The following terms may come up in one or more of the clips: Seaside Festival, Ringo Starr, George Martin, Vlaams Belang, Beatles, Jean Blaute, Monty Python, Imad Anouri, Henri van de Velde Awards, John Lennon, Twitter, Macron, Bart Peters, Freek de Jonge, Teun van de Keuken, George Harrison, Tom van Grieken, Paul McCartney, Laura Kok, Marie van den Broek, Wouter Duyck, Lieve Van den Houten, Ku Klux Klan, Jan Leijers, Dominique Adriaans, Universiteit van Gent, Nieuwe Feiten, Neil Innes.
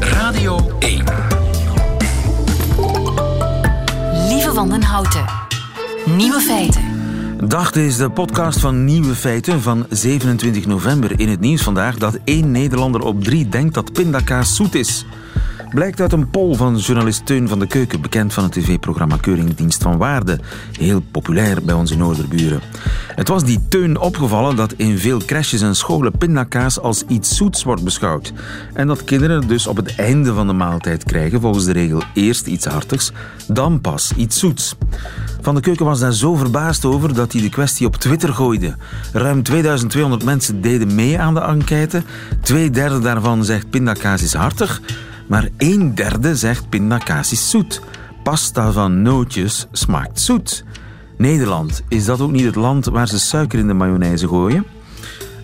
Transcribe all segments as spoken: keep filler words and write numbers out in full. Radio één. Lieve Van den Houten. Nieuwe feiten. Dag, dit is de podcast van Nieuwe Feiten van zevenentwintig november. In het nieuws vandaag dat één Nederlander op drie denkt dat pindakaas zoet is. Blijkt uit een poll van journalist Teun van de Keuken, bekend van het tv-programma Keuringsdienst van Waarde. Heel populair bij onze noorderburen. Het was die Teun opgevallen dat in veel crèches en scholen pindakaas als iets zoets wordt beschouwd. En dat kinderen dus op het einde van de maaltijd krijgen, volgens de regel eerst iets hartigs, dan pas iets zoets. Van de Keuken was daar zo verbaasd over dat hij de kwestie op Twitter gooide. Ruim tweeduizend tweehonderd mensen deden mee aan de enquête. Twee derde daarvan zegt pindakaas is hartig. Maar een derde zegt pindakaas is zoet. Pasta van nootjes smaakt zoet. Nederland, is dat ook niet het land waar ze suiker in de mayonaise gooien?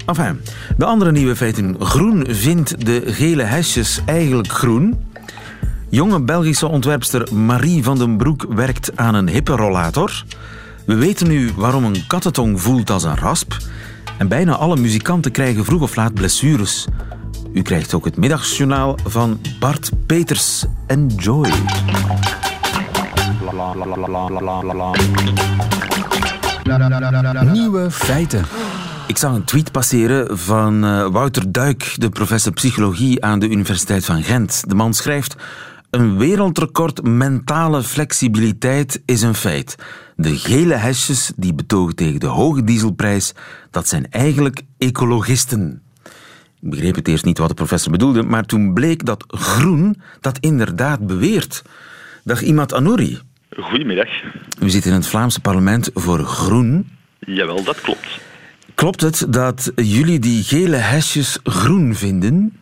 Enfin, de andere nieuwe feiten. Groen vindt de gele hesjes eigenlijk groen. Jonge Belgische ontwerpster Marie van den Broek werkt aan een hippe rollator. We weten nu waarom een kattentong voelt als een rasp. En bijna alle muzikanten krijgen vroeg of laat blessures. U krijgt ook het middagsjournaal van Bart Peters. Enjoy. Nieuwe feiten. Ik zag een tweet passeren van uh, Wouter Duyck, de professor psychologie aan de Universiteit van Gent. De man schrijft: een wereldrecord mentale flexibiliteit is een feit. De gele hesjes die betogen tegen de hoge dieselprijs, dat zijn eigenlijk ecologisten. Ik begreep het eerst niet wat de professor bedoelde, maar toen bleek dat groen dat inderdaad beweert. Dag Imad Anouri. Goedemiddag. U zit in het Vlaamse parlement voor groen. Jawel, dat klopt. Klopt het dat jullie die gele hesjes groen vinden?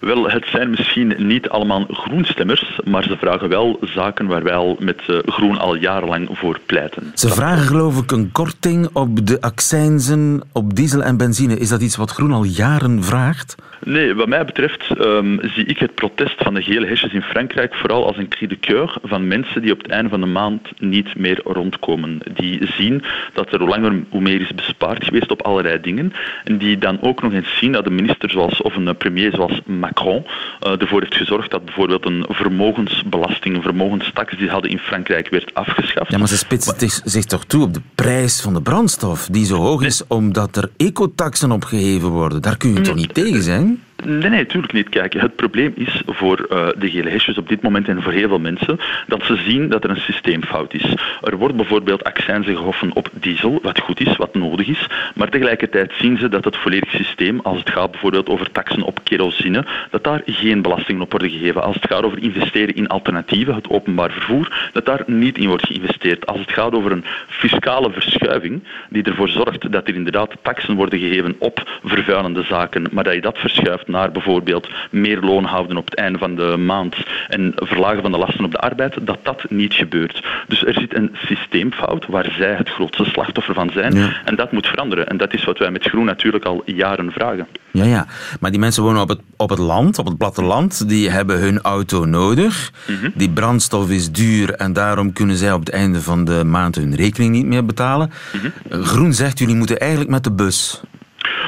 Wel, het zijn misschien niet allemaal groenstemmers, maar ze vragen wel zaken waar wij al met groen al jarenlang voor pleiten. Ze vragen geloof ik een korting op de accijnzen op diesel en benzine. Is dat iets wat groen al jaren vraagt? Nee, wat mij betreft um, zie ik het protest van de gele hesjes in Frankrijk vooral als een cri de cœur van mensen die op het einde van de maand niet meer rondkomen. Die zien dat er hoe langer hoe meer is bespaard geweest op allerlei dingen. En die dan ook nog eens zien dat een minister zoals, of een premier zoals Macron uh, ervoor heeft gezorgd dat bijvoorbeeld een vermogensbelasting, een vermogenstax die ze hadden in Frankrijk, werd afgeschaft. Ja, maar ze spitsen maar... zich toch toe op de prijs van de brandstof die zo hoog is omdat er ecotaxen opgeheven worden. Daar kun je mm. toch niet tegen zijn? Nee, nee, natuurlijk niet. Kijk, het probleem is voor uh, de gele hesjes op dit moment en voor heel veel mensen dat ze zien dat er een systeemfout is. Er wordt bijvoorbeeld accijnzen gehoffen op diesel, wat goed is, wat nodig is, maar tegelijkertijd zien ze dat het volledig systeem, als het gaat bijvoorbeeld over taksen op kerosine, dat daar geen belasting op wordt gegeven. Als het gaat over investeren in alternatieven, het openbaar vervoer, dat daar niet in wordt geïnvesteerd. Als het gaat over een fiscale verschuiving die ervoor zorgt dat er inderdaad taksen worden gegeven op vervuilende zaken, maar dat je dat verschuift naar bijvoorbeeld meer loon houden op het einde van de maand en verlagen van de lasten op de arbeid, dat dat niet gebeurt. Dus er zit een systeemfout waar zij het grootste slachtoffer van zijn. Ja. En dat moet veranderen. En dat is wat wij met groen natuurlijk al jaren vragen. Ja, ja. Maar die mensen wonen op het, op het land, op het platteland. Die hebben hun auto nodig. Mm-hmm. Die brandstof is duur en daarom kunnen zij op het einde van de maand hun rekening niet meer betalen. Mm-hmm. Groen zegt, jullie moeten eigenlijk met de bus...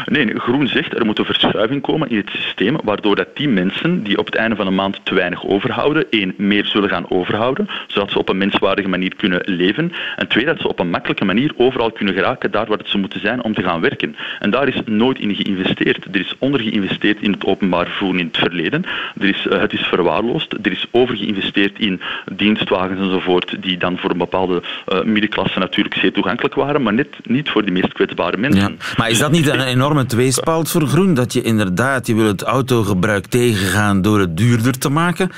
Nee, groen zegt, er moet een verschuiving komen in het systeem, waardoor dat die mensen die op het einde van de maand te weinig overhouden, één, meer zullen gaan overhouden, zodat ze op een menswaardige manier kunnen leven, en twee, dat ze op een makkelijke manier overal kunnen geraken, daar waar het ze moeten zijn om te gaan werken. En daar is nooit in geïnvesteerd. Er is ondergeïnvesteerd in het openbaar vervoer in het verleden, er is, het is verwaarloosd, er is overgeïnvesteerd in dienstwagens enzovoort, die dan voor een bepaalde uh, middenklasse natuurlijk zeer toegankelijk waren, maar net niet voor de meest kwetsbare mensen. Ja. Maar is dat niet een enorm een tweespalt voor groen, dat je inderdaad je wil het autogebruik tegengaan door het duurder te maken,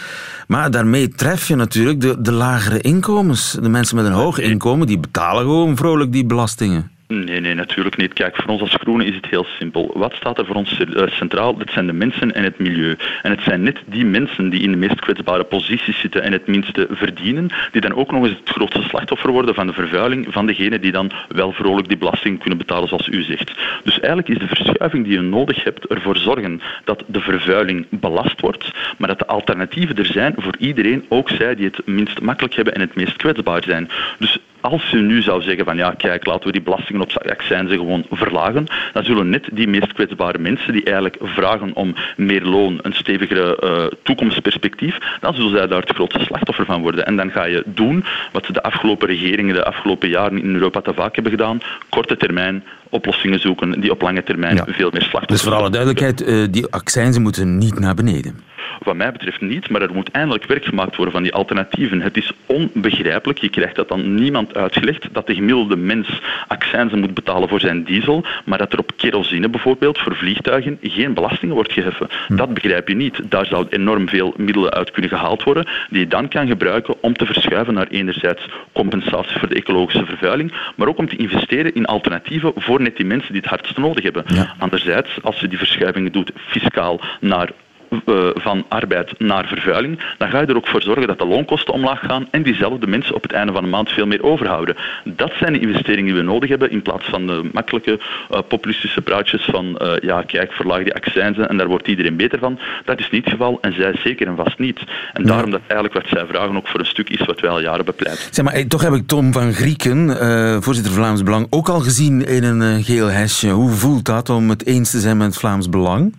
maar daarmee tref je natuurlijk de, de lagere inkomens. De mensen met een hoog inkomen, die betalen gewoon vrolijk die belastingen. Nee, nee, natuurlijk niet. Kijk, voor ons als groenen is het heel simpel. Wat staat er voor ons centraal? Dat zijn de mensen en het milieu. En het zijn net die mensen die in de meest kwetsbare posities zitten en het minste verdienen, die dan ook nog eens het grootste slachtoffer worden van de vervuiling van degenen die dan wel vrolijk die belasting kunnen betalen, zoals u zegt. Dus eigenlijk is de verschuiving die je nodig hebt ervoor zorgen dat de vervuiling belast wordt, maar dat de alternatieven er zijn voor iedereen, ook zij die het minst makkelijk hebben en het meest kwetsbaar zijn. Dus als je nu zou zeggen van ja, kijk, laten we die belastingen op accijnzen gewoon verlagen, dan zullen net die meest kwetsbare mensen die eigenlijk vragen om meer loon, een stevigere uh, toekomstperspectief, dan zullen zij daar het grootste slachtoffer van worden. En dan ga je doen wat de afgelopen regeringen de afgelopen jaren in Europa te vaak hebben gedaan, korte termijn oplossingen zoeken die op lange termijn ja. veel meer slachtoffers. Dus voor alle duidelijkheid, uh, die accijnzen moeten niet naar beneden. Wat mij betreft niet, maar er moet eindelijk werk gemaakt worden van die alternatieven. Het is onbegrijpelijk, je krijgt dat dan niemand uitgelegd, dat de gemiddelde mens accijnzen moet betalen voor zijn diesel, maar dat er op kerosine bijvoorbeeld voor vliegtuigen geen belasting wordt geheffen. Hm. Dat begrijp je niet. Daar zou enorm veel middelen uit kunnen gehaald worden die je dan kan gebruiken om te verschuiven naar enerzijds compensatie voor de ecologische vervuiling, maar ook om te investeren in alternatieven voor net die mensen die het hardst nodig hebben. Ja. Anderzijds, als je die verschuivingen doet fiscaal naar van arbeid naar vervuiling, dan ga je er ook voor zorgen dat de loonkosten omlaag gaan en diezelfde mensen op het einde van de maand veel meer overhouden. Dat zijn de investeringen die we nodig hebben in plaats van de makkelijke uh, populistische praatjes van uh, ja, kijk, verlaag die accijnzen en daar wordt iedereen beter van. Dat is niet het geval en zij zeker en vast niet. En ja. daarom dat eigenlijk wat zij vragen ook voor een stuk is wat wij al jaren bepleiten. Zeg maar, hey, toch heb ik Tom van Grieken, uh, voorzitter Vlaams Belang, ook al gezien in een uh, geel hesje. Hoe voelt dat om het eens te zijn met Vlaams Belang?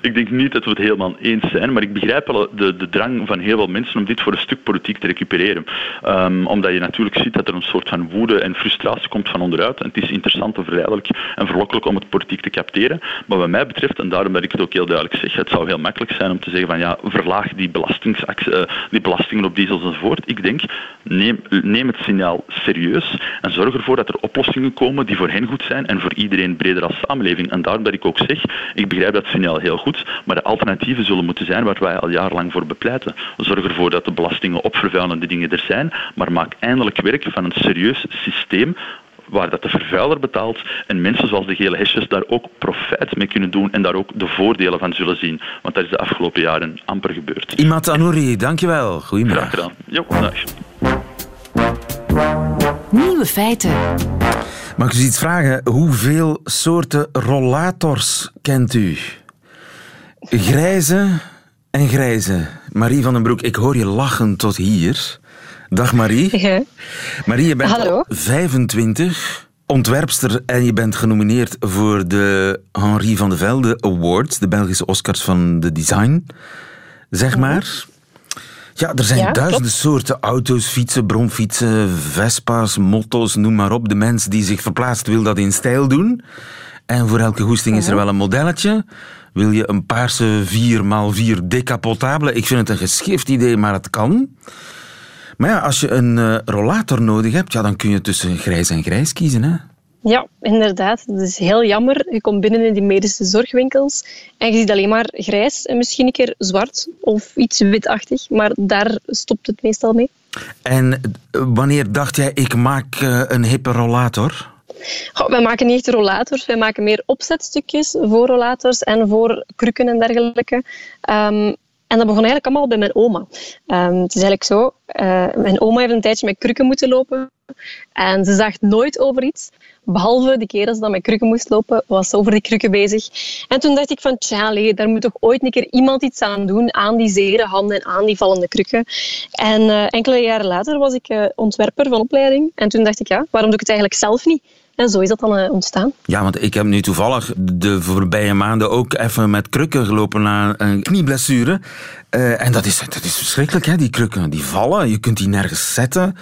Ik denk niet dat we het helemaal eens zijn, maar ik begrijp wel de, de drang van heel veel mensen om dit voor een stuk politiek te recupereren. Um, omdat je natuurlijk ziet dat er een soort van woede en frustratie komt van onderuit. En het is interessant en verleidelijk en verlokkelijk om het politiek te capteren. Maar wat mij betreft, en daarom dat ik het ook heel duidelijk zeg, het zou heel makkelijk zijn om te zeggen van ja, verlaag die, uh, die belastingen op diesels enzovoort. Ik denk, neem, neem het signaal serieus en zorg ervoor dat er oplossingen komen die voor hen goed zijn en voor iedereen breder als samenleving. En daarom dat ik ook zeg, ik begrijp dat signaal heel goed, maar de alternatieven zullen moeten zijn waar wij al jarenlang voor bepleiten. Zorg ervoor dat de belastingen op vervuilende dingen er zijn, maar maak eindelijk werk van een serieus systeem waar dat de vervuiler betaalt en mensen zoals de gele hesjes daar ook profijt mee kunnen doen en daar ook de voordelen van zullen zien. Want dat is de afgelopen jaren amper gebeurd. Imad Anouri, dankjewel. Goedemiddag. Graag gedaan. Jo, dag. Nieuwe feiten. Mag ik u iets vragen? Hoeveel soorten rollators kent u? Grijze en grijze. Marie van den Broek, ik hoor je lachen tot hier. Dag Marie. Ja. Marie, je bent Hallo. vijfentwintig, ontwerpster en je bent genomineerd voor de Henri van de Velde Awards, de Belgische Oscars van de design. Zeg maar. Ja, er zijn ja, duizenden klopt. soorten auto's, fietsen, bromfietsen, Vespa's, motto's, noem maar op. De mens die zich verplaatst wil dat in stijl doen. En voor elke goesting is er wel een modelletje. Wil je een paarse vier bij vier decapotabele? Ik vind het een geschift idee, maar het kan. Maar ja, als je een uh, rollator nodig hebt, ja, dan kun je tussen grijs en grijs kiezen, hè? Ja, inderdaad. Dat is heel jammer. Je komt binnen in die medische zorgwinkels en je ziet alleen maar grijs en misschien een keer zwart of iets witachtig. Maar daar stopt het meestal mee. En wanneer dacht jij, ik maak uh, een hippe rollator? Oh, wij maken niet echt rollators, wij maken meer opzetstukjes voor rollators en voor krukken en dergelijke. Um, en dat begon eigenlijk allemaal bij mijn oma. Um, het is eigenlijk zo, uh, mijn oma heeft een tijdje met krukken moeten lopen en ze zag nooit over iets. Behalve de keer dat ze dan met krukken moest lopen, was ze over die krukken bezig. En toen dacht ik van, tja, nee, daar moet toch ooit een keer iemand iets aan doen, aan die zere handen en aan die vallende krukken. En uh, enkele jaren later was ik uh, ontwerper van opleiding. En toen dacht ik, ja, waarom doe ik het eigenlijk zelf niet? En zo is dat dan uh, ontstaan. Ja, want ik heb nu toevallig de voorbije maanden ook even met krukken gelopen na een knieblessure. Uh, en dat is, dat is verschrikkelijk, hè? Die krukken. Die vallen, je kunt die nergens zetten.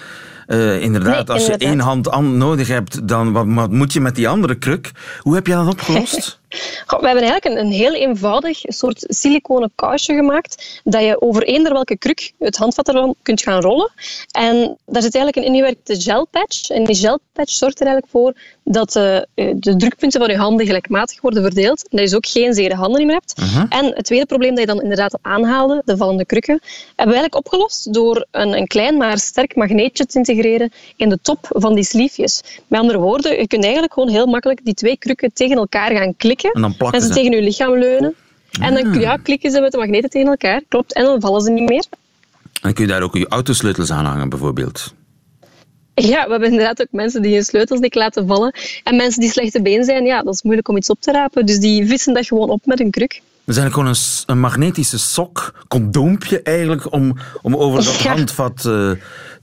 Uh, inderdaad, nee, als inderdaad. je één hand nodig hebt, dan wat, wat moet je met die andere kruk? Hoe heb je dat opgelost? Goh, we hebben eigenlijk een, een heel eenvoudig soort siliconen kousje gemaakt dat je over eender welke kruk het handvat ervan kunt gaan rollen. En daar zit eigenlijk een ingewerkte gelpatch. En die gelpatch zorgt er eigenlijk voor dat uh, de drukpunten van je handen gelijkmatig worden verdeeld. En dat je dus ook geen zere handen meer hebt. Uh-huh. En het tweede probleem dat je dan inderdaad aanhaalde, de vallende krukken, hebben we eigenlijk opgelost door een, een klein maar sterk magneetje te integreren in de top van die sliefjes. Met andere woorden, je kunt eigenlijk gewoon heel makkelijk die twee krukken tegen elkaar gaan klikken. En dan plakken ze. En ze tegen je lichaam leunen. En dan ja, klikken ze met de magneten tegen elkaar. Klopt. En dan vallen ze niet meer. En kun je daar ook je autosleutels aan hangen, bijvoorbeeld? Ja, we hebben inderdaad ook mensen die hun sleutels niet laten vallen. En mensen die slechte been zijn, ja, dat is moeilijk om iets op te rapen. Dus die vissen dat gewoon op met een kruk. Dat is eigenlijk gewoon een, een magnetische sok, condoompje eigenlijk, om, om over dat ja. handvat uh,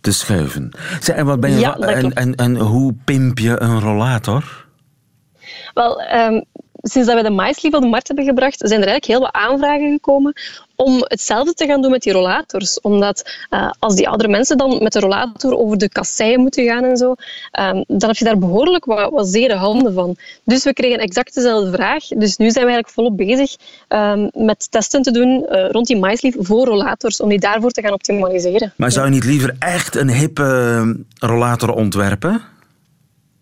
te schuiven. Zij, en, wat ben je, ja, en, en, en hoe pimp je een rollator? Wel, um, sinds dat we de maïslief op de markt hebben gebracht, zijn er eigenlijk heel wat aanvragen gekomen om hetzelfde te gaan doen met die rollators. Omdat uh, als die oudere mensen dan met de rollator over de kasseien moeten gaan en zo, um, dan heb je daar behoorlijk wat, wat zere handen van. Dus we kregen exact dezelfde vraag. Dus nu zijn we eigenlijk volop bezig um, met testen te doen uh, rond die maïslief voor rollators, om die daarvoor te gaan optimaliseren. Maar zou je niet liever echt een hippe rollator ontwerpen?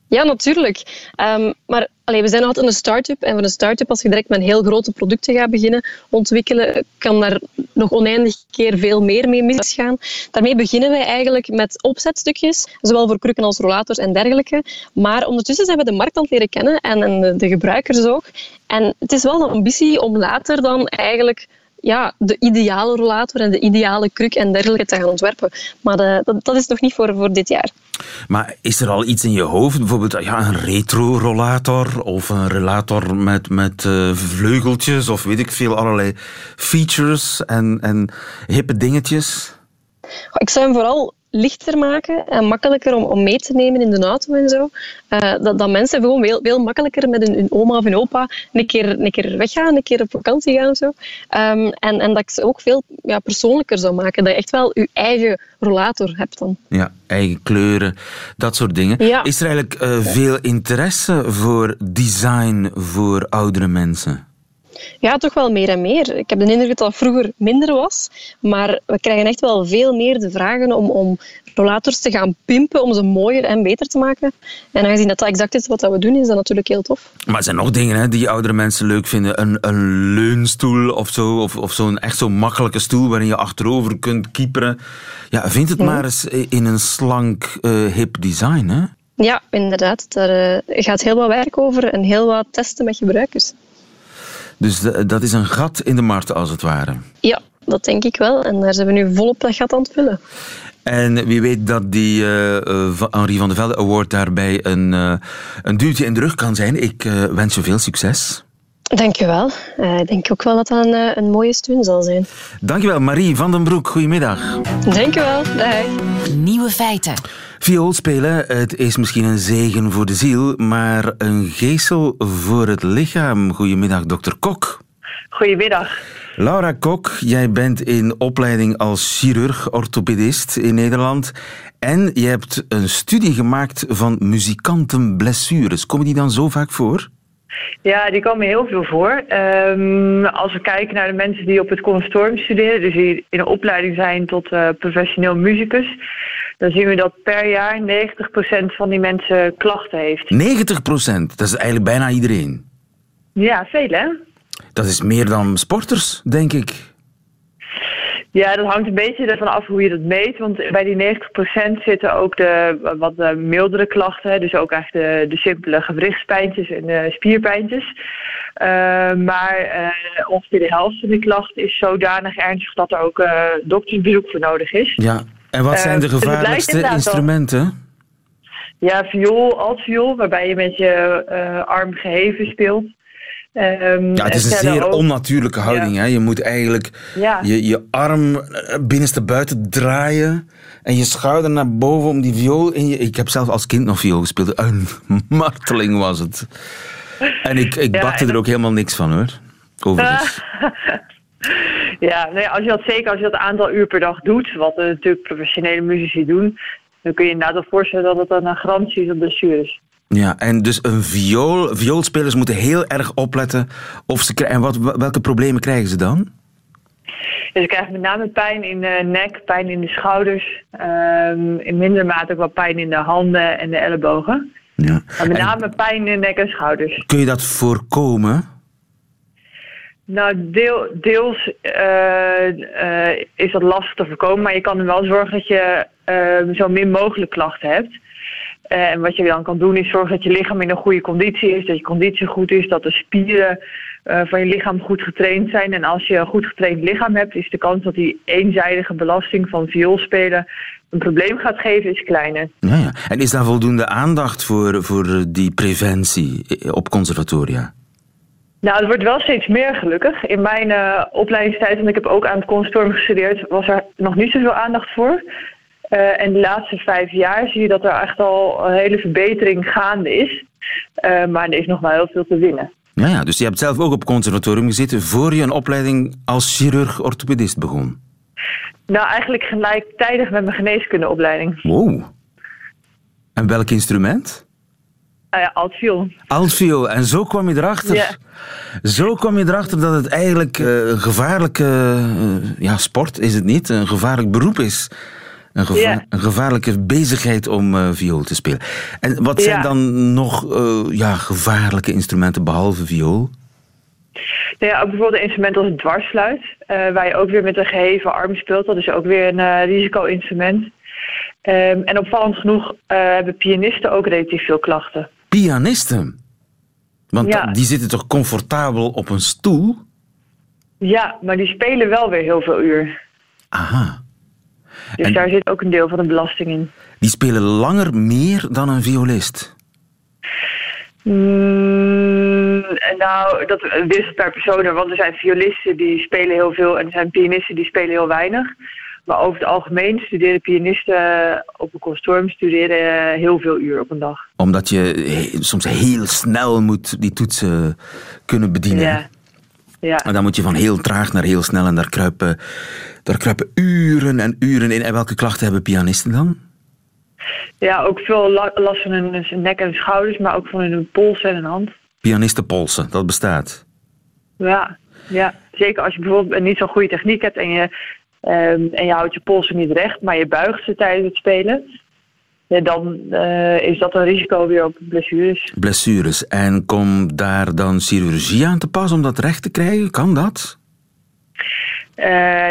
Ja, natuurlijk. Um, maar allee, we zijn altijd een start-up. En voor een start-up, als je direct met heel grote producten gaat beginnen ontwikkelen, kan daar nog oneindig keer veel meer mee misgaan. Daarmee beginnen wij eigenlijk met opzetstukjes, zowel voor krukken als rollators en dergelijke. Maar ondertussen zijn we de markt aan het leren kennen en de, de gebruikers ook. En het is wel een ambitie om later dan eigenlijk... ja, de ideale rollator en de ideale kruk en dergelijke te gaan ontwerpen. Maar de, dat, dat is nog niet voor, voor dit jaar. Maar is er al iets in je hoofd? Bijvoorbeeld ja, een retro-rollator of een rollator met, met uh, vleugeltjes of weet ik veel, allerlei features en, en hippe dingetjes? Ik zou hem vooral lichter maken en makkelijker om, om mee te nemen in de auto en zo. Uh, dat, dat mensen gewoon veel, veel makkelijker met hun, hun oma of hun opa een keer, een keer weggaan, een keer op vakantie gaan of zo. Um, en, en dat ik ze ook veel ja, persoonlijker zou maken. Dat je echt wel je eigen rollator hebt dan. Ja, eigen kleuren, dat soort dingen. Ja. Is er eigenlijk uh, veel interesse voor design voor oudere mensen? Ja, toch wel meer en meer. Ik heb de indruk dat dat vroeger minder was, maar we krijgen echt wel veel meer de vragen om, om rollators te gaan pimpen, om ze mooier en beter te maken. En aangezien dat dat exact is wat we doen, is dat natuurlijk heel tof. Maar er zijn nog dingen hè, die oudere mensen leuk vinden. Een, een leunstoel of zo, of, of zo'n echt zo'n makkelijke stoel waarin je achterover kunt kieperen. Ja, vind het ja. maar eens in een slank, uh, hip design, hè? Ja, inderdaad. Daar uh, gaat heel wat werk over en heel wat testen met gebruikers. Dus de, dat is een gat in de markt, als het ware. Ja, dat denk ik wel. En daar zijn we nu volop dat gat aan het vullen. En wie weet dat die uh, Henri van de Velde Award daarbij een, uh, een duwtje in de rug kan zijn. Ik uh, wens je veel succes. Dank je wel. Uh, ik denk ook wel dat dat een, een mooie steun zal zijn. Dank je wel, Marie van den Broek. Goedemiddag. Dank je wel. Dag. Nieuwe feiten. Viool spelen, het is misschien een zegen voor de ziel, maar een geesel voor het lichaam. Goedemiddag, dokter Kok. Goedemiddag. Laura Kok, jij bent in opleiding als chirurg-orthopedist in Nederland en je hebt een studie gemaakt van muzikantenblessures. Komen die dan zo vaak voor? Ja, die komen heel veel voor. Um, als we kijken naar de mensen die op het conservatorium studeren, dus die in een opleiding zijn tot uh, professioneel muzikus, dan zien we dat per jaar negentig procent van die mensen klachten heeft. negentig procent? Dat is eigenlijk bijna iedereen. Ja, veel hè? Dat is meer dan sporters, denk ik. Ja, dat hangt een beetje ervan af hoe je dat meet. Want bij die negentig procent zitten ook de wat de mildere klachten. Dus ook echt de, de simpele gewrichtspijntjes en de spierpijntjes. Uh, maar uh, ongeveer de helft van die klachten is zodanig ernstig dat er ook uh, doktersbezoek voor nodig is. Ja, en wat zijn de gevaarlijkste uh, instrumenten? Ja, viool, altviool, waarbij je met je uh, arm geheven speelt. Um, ja, het is een zeer ook. onnatuurlijke houding. Ja. Hè? Je moet eigenlijk ja. je, je arm binnenste buiten draaien en je schouder naar boven om die viool in je... Ik heb zelf als kind nog viool gespeeld. Een marteling was het. En ik, ik ja, bakte en... er ook helemaal niks van, hoor. Overigens. ja, nee, als je dat, zeker als je dat aantal uur per dag doet, wat uh, natuurlijk professionele muzici doen, dan kun je je inderdaad voorstellen dat het dan een garantie is op blessures. Ja, en dus een viool, vioolspelers moeten heel erg opletten of ze krijgen. En wat, welke problemen krijgen ze dan? Ja, ze krijgen met name pijn in de nek, pijn in de schouders. Um, in minder mate ook wel pijn in de handen en de ellebogen. Ja. Maar met name en, pijn in de nek en schouders. Kun je dat voorkomen? Nou, deel, deels uh, uh, is dat lastig te voorkomen. Maar je kan er wel zorgen dat je uh, zo min mogelijk klachten hebt. En wat je dan kan doen is zorgen dat je lichaam in een goede conditie is, dat je conditie goed is, dat de spieren uh, van je lichaam goed getraind zijn. En als je een goed getraind lichaam hebt, is de kans dat die eenzijdige belasting van vioolspelen een probleem gaat geven, is kleiner. Ja, ja. En is daar voldoende aandacht voor, voor die preventie op conservatoria? Nou, het wordt wel steeds meer gelukkig. In mijn uh, opleidingstijd, want ik heb ook aan het conservatorium gestudeerd, was er nog niet zoveel aandacht voor. Uh, en de laatste vijf jaar zie je dat er echt al een hele verbetering gaande is. Uh, maar er is nog wel heel veel te winnen. Nou ja, dus je hebt zelf ook op conservatorium gezeten voor je een opleiding als chirurg-orthopedist begon. Nou, eigenlijk gelijktijdig met mijn geneeskundeopleiding. Wow. En welk instrument? Uh, ja, altviool. Altviool. En zo kwam je erachter. Yeah. Zo kwam je erachter dat het eigenlijk uh, een gevaarlijke... Uh, ja, sport is het niet. Een gevaarlijk beroep is. Een, geva- yeah. een gevaarlijke bezigheid om uh, viool te spelen. En wat zijn yeah. dan nog uh, ja, gevaarlijke instrumenten behalve viool? Nou ja, ook bijvoorbeeld instrumenten als dwarsfluit. Uh, waar je ook weer met een geheven arm speelt. Dat is ook weer een uh, risico-instrument. Um, en opvallend genoeg uh, hebben pianisten ook relatief veel klachten. Pianisten? Want ja. die zitten toch comfortabel op een stoel? Ja, maar die spelen wel weer heel veel uur. Aha. Dus en daar zit ook een deel van de belasting in. Die spelen langer meer dan een violist? Mm, nou, dat wisselt per persoon. Want er zijn violisten die spelen heel veel en er zijn pianisten die spelen heel weinig. Maar over het algemeen studeren pianisten op een consortium studeren heel veel uur op een dag. Omdat je soms heel snel moet die toetsen kunnen bedienen. Ja. Ja. En dan moet je van heel traag naar heel snel en daar kruipen, daar kruipen uren en uren in. En welke klachten hebben pianisten dan? Ja, ook veel last van hun nek en hun schouders, maar ook van hun polsen en hun hand. Pianistenpolsen, dat bestaat. Ja, ja. Zeker als je bijvoorbeeld niet zo'n goede techniek hebt en je... Um, en je houdt je polsen niet recht, maar je buigt ze tijdens het spelen. Ja, dan uh, is dat een risico weer op blessures. Blessures. En komt daar dan chirurgie aan te pas om dat recht te krijgen? Kan dat? Uh,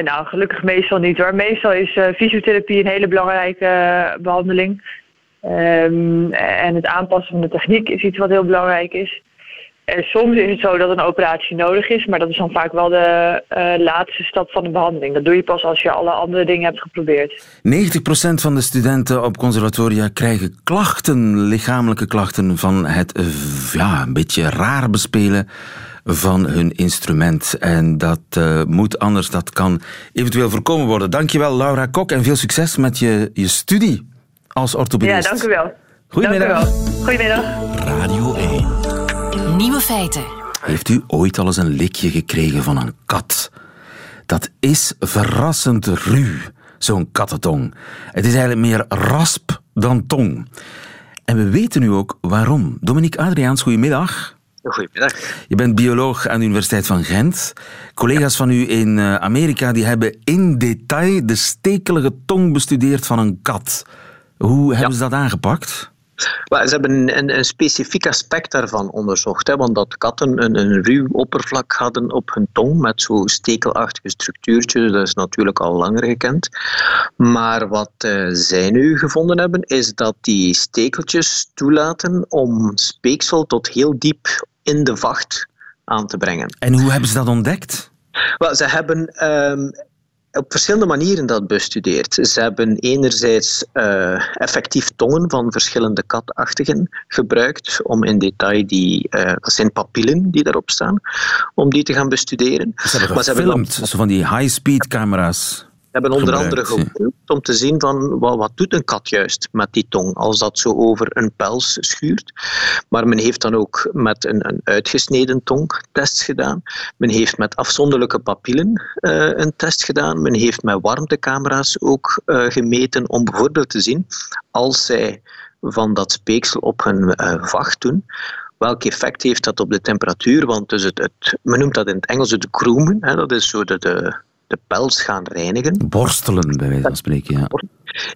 nou, gelukkig meestal niet hoor. Meestal is uh, fysiotherapie een hele belangrijke uh, behandeling. Um, en het aanpassen van de techniek is iets wat heel belangrijk is. En soms is het zo dat een operatie nodig is, maar dat is dan vaak wel de uh, laatste stap van de behandeling. Dat doe je pas als je alle andere dingen hebt geprobeerd. negentig procent van de studenten op conservatoria krijgen klachten, lichamelijke klachten, van het uh, ja, een beetje raar bespelen van hun instrument. En dat uh, moet anders, dat kan eventueel voorkomen worden. Dankjewel, Laura Kok, en veel succes met je, je studie als orthopedist. Ja, dank u wel. Goedemiddag. Goedemiddag. Radio één. Nieuwe feiten. Heeft u ooit al eens een likje gekregen van een kat? Dat is verrassend ruw, zo'n kattentong. Het is eigenlijk meer rasp dan tong. En we weten nu ook waarom. Dominique Adriaans, goedemiddag. Goedemiddag. Je bent bioloog aan de Universiteit van Gent. Collega's van u in Amerika die hebben in detail de stekelige tong bestudeerd van een kat. Hoe hebben ja. ze dat aangepakt? Well, ze hebben een, een, een specifiek aspect daarvan onderzocht. Hè, want dat katten een, een ruw oppervlak hadden op hun tong met zo'n stekelachtige structuurtje, dat is natuurlijk al langer gekend. Maar wat uh, zij nu gevonden hebben, is dat die stekeltjes toelaten om speeksel tot heel diep in de vacht aan te brengen. En hoe hebben ze dat ontdekt? Well, ze hebben... Uh, op verschillende manieren dat bestudeerd. Ze hebben enerzijds uh, effectief tongen van verschillende katachtigen gebruikt om in detail die, uh, dat zijn papillen die daarop staan, om die te gaan bestuderen. Ze hebben maar ze gefilmd, hebben... zo van die high-speed camera's. We hebben onder andere geprobeerd om te zien van wat, wat doet een kat juist met die tong als dat zo over een pels schuurt. Maar men heeft dan ook met een, een uitgesneden tong tests gedaan. Men heeft met afzonderlijke papillen uh, een test gedaan. Men heeft met warmtecamera's ook uh, gemeten om bijvoorbeeld te zien als zij van dat speeksel op hun uh, vacht doen. Welk effect heeft dat op de temperatuur? Want dus het, het, men noemt dat in het Engels het groomen. Hè, dat is zo de... de de pels gaan reinigen. Borstelen, bij wijze van spreken, ja.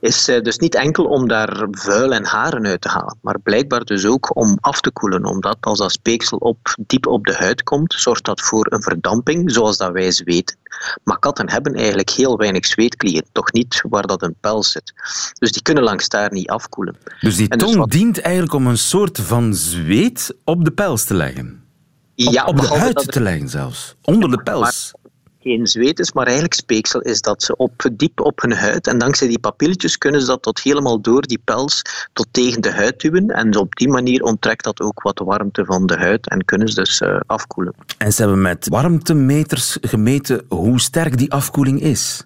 Is dus niet enkel om daar vuil en haren uit te halen, maar blijkbaar dus ook om af te koelen, omdat als dat speeksel op, diep op de huid komt, zorgt dat voor een verdamping, zoals dat wij zweten. Maar katten hebben eigenlijk heel weinig zweetklieren, toch niet waar dat een pels zit. Dus die kunnen langs daar niet afkoelen. Dus die tong dus wat... dient eigenlijk om een soort van zweet op de pels te leggen? Ja, op, op de huid dat... te leggen zelfs? Onder de pels? Maar geen zweet is, maar eigenlijk speeksel is dat ze op, diep op hun huid, en dankzij die papilletjes kunnen ze dat tot helemaal door die pels tot tegen de huid duwen, en op die manier onttrekt dat ook wat warmte van de huid en kunnen ze dus uh, afkoelen. En ze hebben met warmtemeters gemeten hoe sterk die afkoeling is.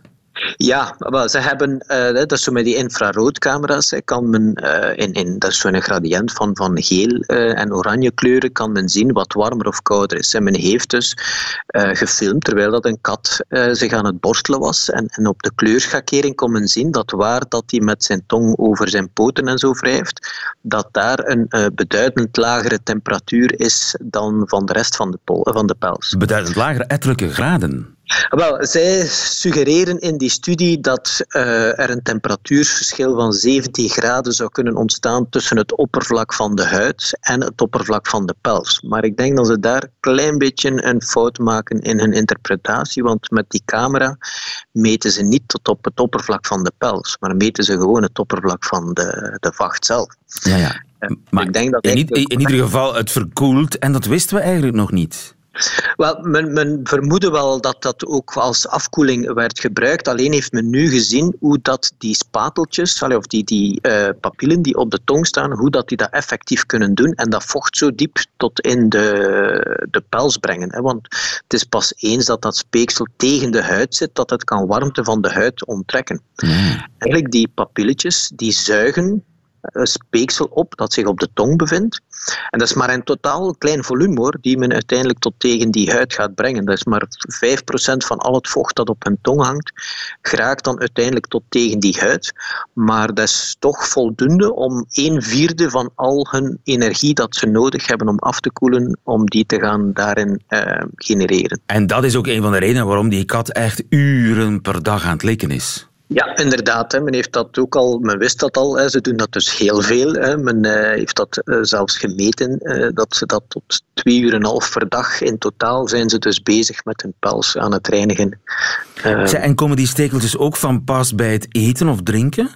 Ja, maar ze hebben, uh, dat is zo met die infraroodcamera's, kan men, uh, in, in, dat is zo'n gradient van, van geel uh, en oranje kleuren, kan men zien wat warmer of kouder is. En men heeft dus uh, gefilmd terwijl dat een kat uh, zich aan het borstelen was. En, en op de kleurschakering kon men zien dat waar dat hij met zijn tong over zijn poten en zo wrijft, dat daar een uh, beduidend lagere temperatuur is dan van de rest van de, pol, van de pels. Beduidend lagere ettelijke graden. Wel, zij suggereren in die studie dat uh, er een temperatuurverschil van zeventien graden zou kunnen ontstaan tussen het oppervlak van de huid en het oppervlak van de pels. Maar ik denk dat ze daar een klein beetje een fout maken in hun interpretatie, want met die camera meten ze niet tot op het oppervlak van de pels, maar meten ze gewoon het oppervlak van de, de vacht zelf. Ja, ja. Maar ik denk dat in, i- in ieder geval, het verkoelt en dat wisten we eigenlijk nog niet. Wel, men, men vermoedde wel dat dat ook als afkoeling werd gebruikt. Alleen heeft men nu gezien hoe dat die spateltjes, of die, die uh, papillen die op de tong staan, hoe dat die dat effectief kunnen doen en dat vocht zo diep tot in de, de pels brengen. Hè. Want het is pas eens dat dat speeksel tegen de huid zit, dat het kan warmte van de huid onttrekken. Mm. Eigenlijk die papilletjes, die zuigen speeksel op dat zich op de tong bevindt. En dat is maar een totaal klein volume hoor, die men uiteindelijk tot tegen die huid gaat brengen. Dat is maar vijf procent van al het vocht dat op hun tong hangt, geraakt dan uiteindelijk tot tegen die huid. Maar dat is toch voldoende om een vierde van al hun energie dat ze nodig hebben om af te koelen, om die te gaan daarin uh, genereren. En dat is ook een van de redenen waarom die kat echt uren per dag aan het likken is. Ja, inderdaad. Hè. Men heeft dat ook al, men wist dat al. Hè. Ze doen dat dus heel veel. Hè. Men uh, heeft dat uh, zelfs gemeten, uh, dat ze dat tot twee uur en een half per dag in totaal zijn ze dus bezig met hun pels aan het reinigen. Uh, Zij, en komen die stekeltjes ook van pas bij het eten of drinken?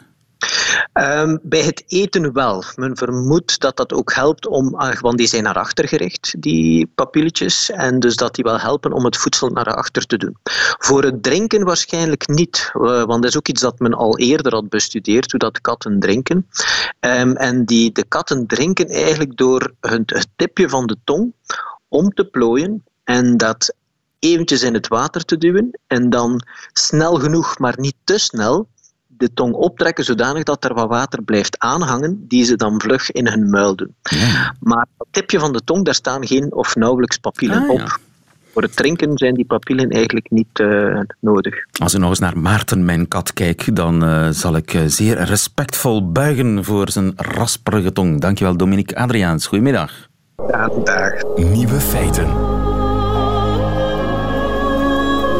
Um, bij het eten wel. Men vermoedt dat dat ook helpt om, want die zijn naar achter gericht, die papilletjes, en dus dat die wel helpen om het voedsel naar achter te doen. Voor het drinken waarschijnlijk niet, want dat is ook iets dat men al eerder had bestudeerd, hoe dat katten drinken. Um, en die, de katten drinken eigenlijk door het, het tipje van de tong om te plooien en dat eventjes in het water te duwen en dan snel genoeg, maar niet te snel, de tong optrekken zodanig dat er wat water blijft aanhangen, die ze dan vlug in hun muil doen. Ja. Maar op het tipje van de tong, daar staan geen of nauwelijks papillen ah, op. Ja. Voor het drinken zijn die papillen eigenlijk niet uh, nodig. Als ik nog eens naar Maarten, mijn kat, kijk, dan uh, zal ik uh, zeer respectvol buigen voor zijn rasperige tong. Dankjewel, Dominique Adriaans. Goedemiddag. Dag, dag. Nieuwe feiten.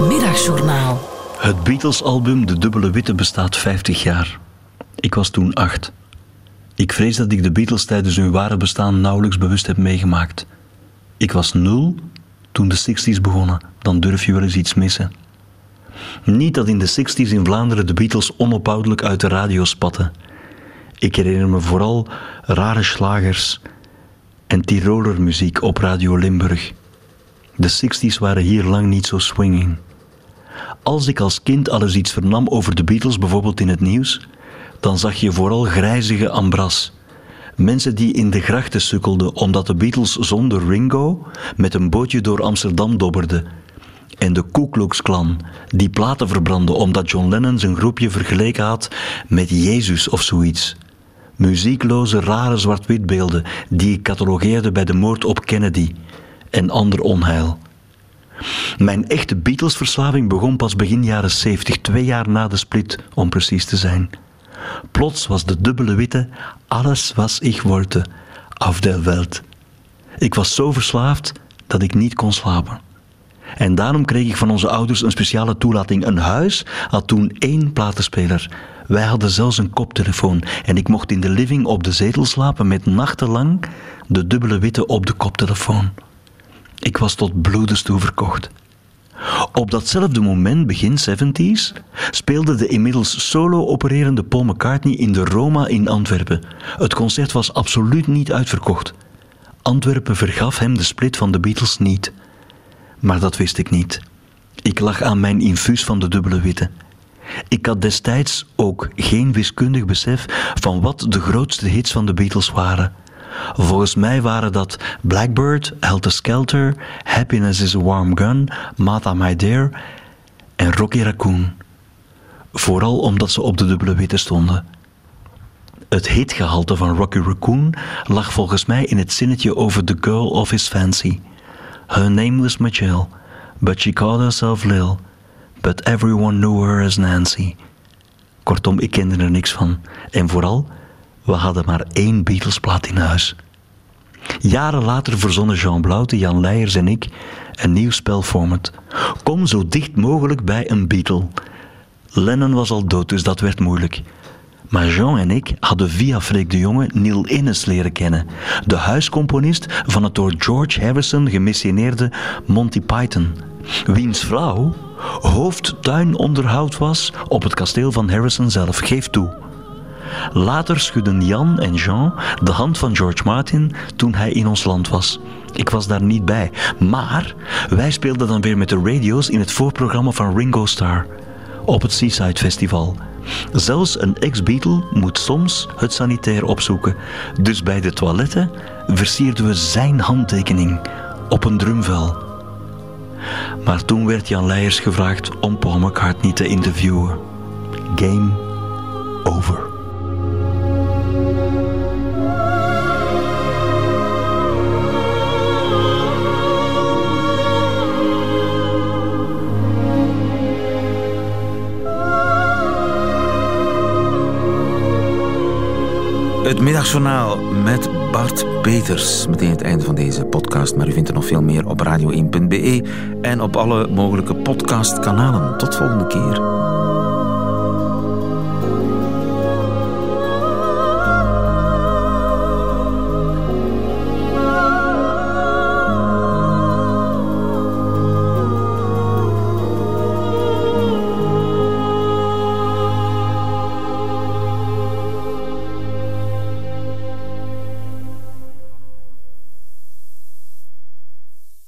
Middagjournaal. Het Beatles-album De Dubbele Witte bestaat vijftig jaar. Ik was toen acht. Ik vrees dat ik de Beatles tijdens hun ware bestaan nauwelijks bewust heb meegemaakt. Ik was nul toen de zestiger jaren begonnen, dan durf je wel eens iets missen. Niet dat in de zestiger jaren in Vlaanderen de Beatles onophoudelijk uit de radio spatten. Ik herinner me vooral rare slagers en Tirolermuziek op Radio Limburg. De zestiger jaren waren hier lang niet zo swinging. Als ik als kind alles iets vernam over de Beatles, bijvoorbeeld in het nieuws, dan zag je vooral grijzige ambras. Mensen die in de grachten sukkelden omdat de Beatles zonder Ringo met een bootje door Amsterdam dobberden. En de Ku Klux Klan die platen verbrandde omdat John Lennon zijn groepje vergeleken had met Jezus of zoiets. Muziekloze, rare zwart-witbeelden die ik catalogeerde bij de moord op Kennedy en ander onheil. Mijn echte Beatles-verslaving begon pas begin jaren zeventig, twee jaar na de split, om precies te zijn. Plots was de dubbele witte alles was ik wollte, auf der Welt. Ik was zo verslaafd dat ik niet kon slapen. En daarom kreeg ik van onze ouders een speciale toelating. Een huis had toen één platenspeler. Wij hadden zelfs een koptelefoon en ik mocht in de living op de zetel slapen met nachtenlang de dubbele witte op de koptelefoon. Ik was tot bloedens toe verkocht. Op datzelfde moment, begin seventies, speelde de inmiddels solo-opererende Paul McCartney in de Roma in Antwerpen. Het concert was absoluut niet uitverkocht. Antwerpen vergaf hem de split van de Beatles niet. Maar dat wist ik niet. Ik lag aan mijn infuus van de dubbele witte. Ik had destijds ook geen wiskundig besef van wat de grootste hits van de Beatles waren. Volgens mij waren dat Blackbird, Helter Skelter, Happiness is a Warm Gun, Mata My Dear en Rocky Raccoon. vooral omdat ze op de dubbele witte stonden. Het hitgehalte van Rocky Raccoon lag volgens mij in het zinnetje over The Girl of His Fancy. Her name was Michelle, but she called herself Lil, but everyone knew her as Nancy. Kortom, ik kende er niks van. En vooral, we hadden maar één Beatles-plaat in huis. Jaren later verzonnen Jean Blaute, Jan Leijers en ik een nieuw spelformat. Kom zo dicht mogelijk bij een Beatle. Lennon was al dood, dus dat werd moeilijk. Maar Jean en ik hadden via Freek de Jonge Neil Innes leren kennen, de huiscomponist van het door George Harrison gemissioneerde Monty Python, wiens vrouw hoofdtuinonderhoud was op het kasteel van Harrison zelf, geef toe. Later schudden Jan en Jean de hand van George Martin toen hij in ons land was. Ik was daar niet bij, maar wij speelden dan weer met de radio's in het voorprogramma van Ringo Starr op het Seaside Festival. Zelfs een ex-Beatle moet soms het sanitair opzoeken, dus bij de toiletten versierden we zijn handtekening op een drumvel. Maar toen werd Jan Leijers gevraagd om Paul McCartney te interviewen. Game over. Het Middagjournaal met Bart Peters. Meteen het einde van deze podcast, maar u vindt er nog veel meer op radio één punt be en op alle mogelijke podcastkanalen. Tot volgende keer.